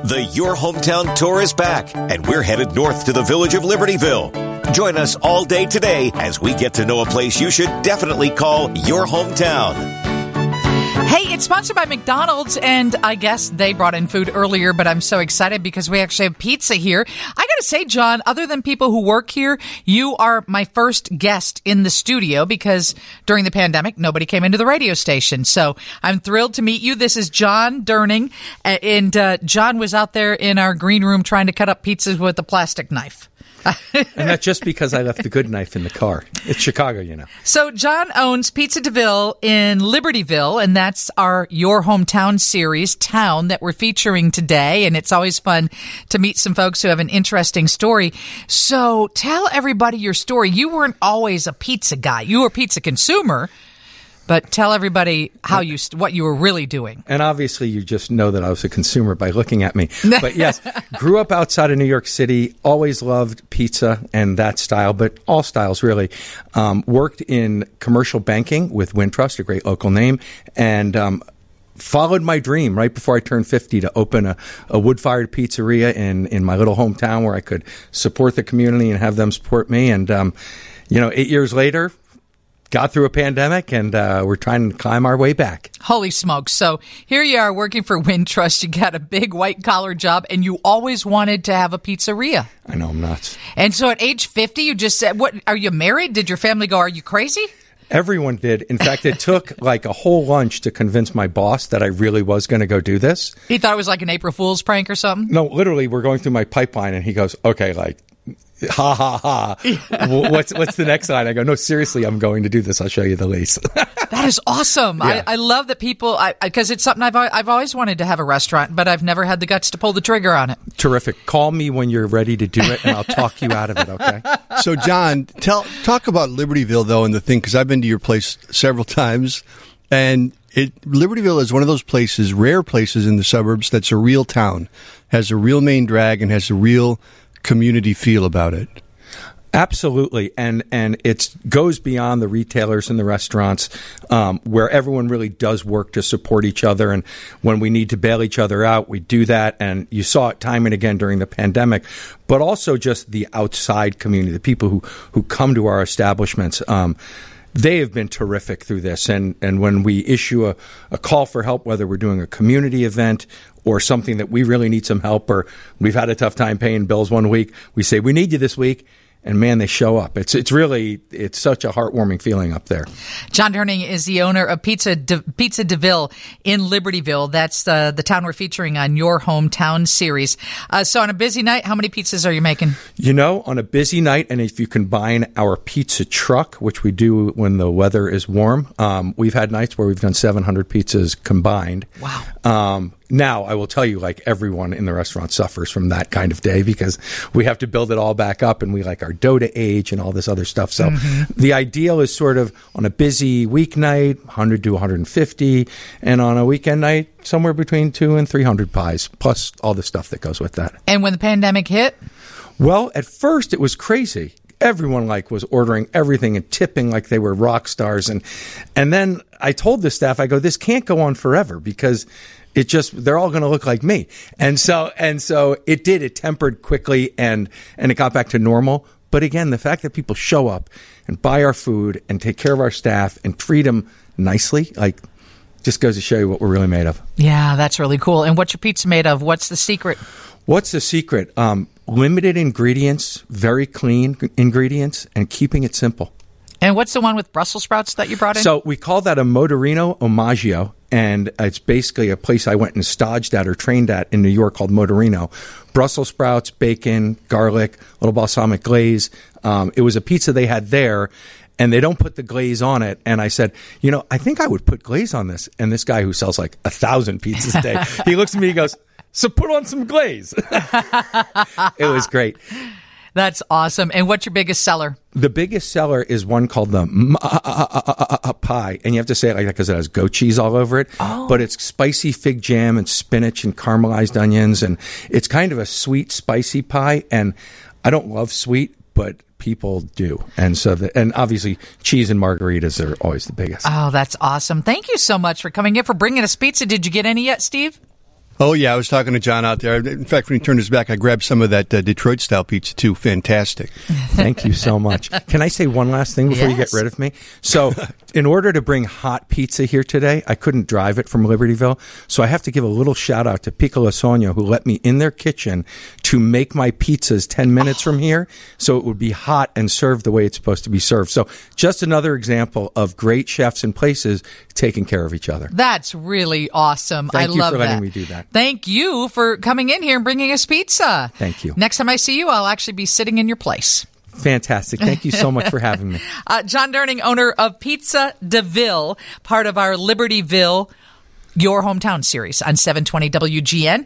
The Your Hometown Tour is back, and we're headed north to the village of Libertyville. Join us all day today as we get to know a place you should definitely call your hometown. Hey, it's sponsored by McDonald's, and I guess they brought in food earlier, but I'm so excited because we actually have pizza here. I got to say, John, other than people who work here, you are my first guest in the studio because during the pandemic, nobody came into the radio station. So I'm thrilled to meet you. This is John Durning, and John was out there in our green room trying to cut up pizzas with a plastic knife. And that's just because I left the good knife in the car. It's Chicago, you know. So John owns Pizzeria DeVille in Libertyville, and that's our Your Hometown series town that we're featuring today. And it's always fun to meet some folks who have an interesting story. So tell everybody your story. You weren't always a pizza guy. You were a pizza consumer. But tell everybody how you what you were really doing. And obviously, you just know that I was a consumer by looking at me. But yes, grew up outside of New York City, always loved pizza and that style, but all styles really. Worked in commercial banking with Wintrust, a great local name, and followed my dream right before I turned 50 to open a wood-fired pizzeria in my little hometown where I could support the community and have them support me. And, 8 years later, got through a pandemic, and we're trying to climb our way back. Holy smokes. So here you are working for Wintrust. You got a big white-collar job, and you always wanted to have a pizzeria. I know, I'm nuts. And so at age 50, you just said, "What? Are you married?" Did your family go, "Are you crazy?" Everyone did. In fact, it took like a whole lunch to convince my boss that I really was going to go do this. He thought it was like an April Fool's prank or something? No, literally, we're going through my pipeline, and he goes, "Okay, like, ha, ha, ha. Yeah. What's the next line?" I go, "No, seriously, I'm going to do this. I'll show you the lease." That is awesome. Yeah. I love that people, because it's something I've always wanted to have a restaurant, but I've never had the guts to pull the trigger on it. Terrific. Call me when you're ready to do it, and I'll talk you out of it, okay? So, John, talk about Libertyville, though, and the thing, because I've been to your place several times, and Libertyville is one of those places, rare places in the suburbs that's a real town, has a real main drag, and has a real community feel about it. Absolutely, and it goes beyond the retailers and the restaurants, where everyone really does work to support each other, and when we need to bail each other out, we do that, and you saw it time and again during the pandemic, but also just the outside community, the people who come to our establishments. They have been terrific through this, and when we issue a call for help, whether we're doing a community event or something that we really need some help, or we've had a tough time paying bills one week, we say, "We need you this week." And man, they show up. It's such a heartwarming feeling up there. John Durning is the owner of Pizzeria DeVille in Libertyville. That's the town we're featuring on Your Hometown series. So on a busy night, how many pizzas are you making? You know, on a busy night, and if you combine our pizza truck, which we do when the weather is warm, we've had nights where we've done 700 pizzas combined. Wow. Now, I will tell you, like, everyone in the restaurant suffers from that kind of day because we have to build it all back up, and we like our dough to age and all this other stuff. So The ideal is sort of on a busy weeknight, 100 to 150, and on a weekend night, somewhere between 200 and 300 pies, plus all the stuff that goes with that. And when the pandemic hit? Well, at first it was crazy. Everyone was ordering everything and tipping like they were rock stars. And then I told the staff, I go, "This can't go on forever because it just, they're all going to look like me." And so it did. It tempered quickly and it got back to normal. But again, the fact that people show up and buy our food and take care of our staff and treat them nicely, just goes to show you what we're really made of. Yeah, that's really cool. And what's your pizza made of? What's the secret? Limited ingredients, very clean ingredients, and keeping it simple. And what's the one with Brussels sprouts that you brought in? So we call that a Motorino Omaggio, and it's basically a place I went and stodged at or trained at in New York called Motorino. Brussels sprouts, bacon, garlic, little balsamic glaze. It was a pizza they had there, and they don't put the glaze on it. And I said, I think I would put glaze on this. And this guy who sells 1,000 pizzas a day, he looks at me, he goes, "So put on some glaze." It was great. That's awesome. And what's your biggest seller? The biggest seller is one called the pie. And you have to say it like that because it has goat cheese all over it. Oh. But it's spicy fig jam and spinach and caramelized onions. And it's kind of a sweet, spicy pie. And I don't love sweet, but people do. And so, and obviously, cheese and margaritas are always the biggest. Oh, that's awesome. Thank you so much for coming in, for bringing us pizza. Did you get any yet, Steve? Oh, yeah. I was talking to John out there. In fact, when he turned his back, I grabbed some of that Detroit-style pizza, too. Fantastic. Thank you so much. Can I say one last thing before you get rid of me? So in order to bring hot pizza here today, I couldn't drive it from Libertyville. So I have to give a little shout-out to Piccolo Sogno, who let me in their kitchen to make my pizzas 10 minutes from here so it would be hot and served the way it's supposed to be served. So just another example of great chefs and places taking care of each other. That's really awesome. Thank I love that. Thank you for letting me do that. Thank you for coming in here and bringing us pizza. Thank you. Next time I see you, I'll actually be sitting in your place. Fantastic. Thank you so much for having me. John Durning, owner of Pizzeria DeVille, part of our Libertyville, Your Hometown series on 720 WGN.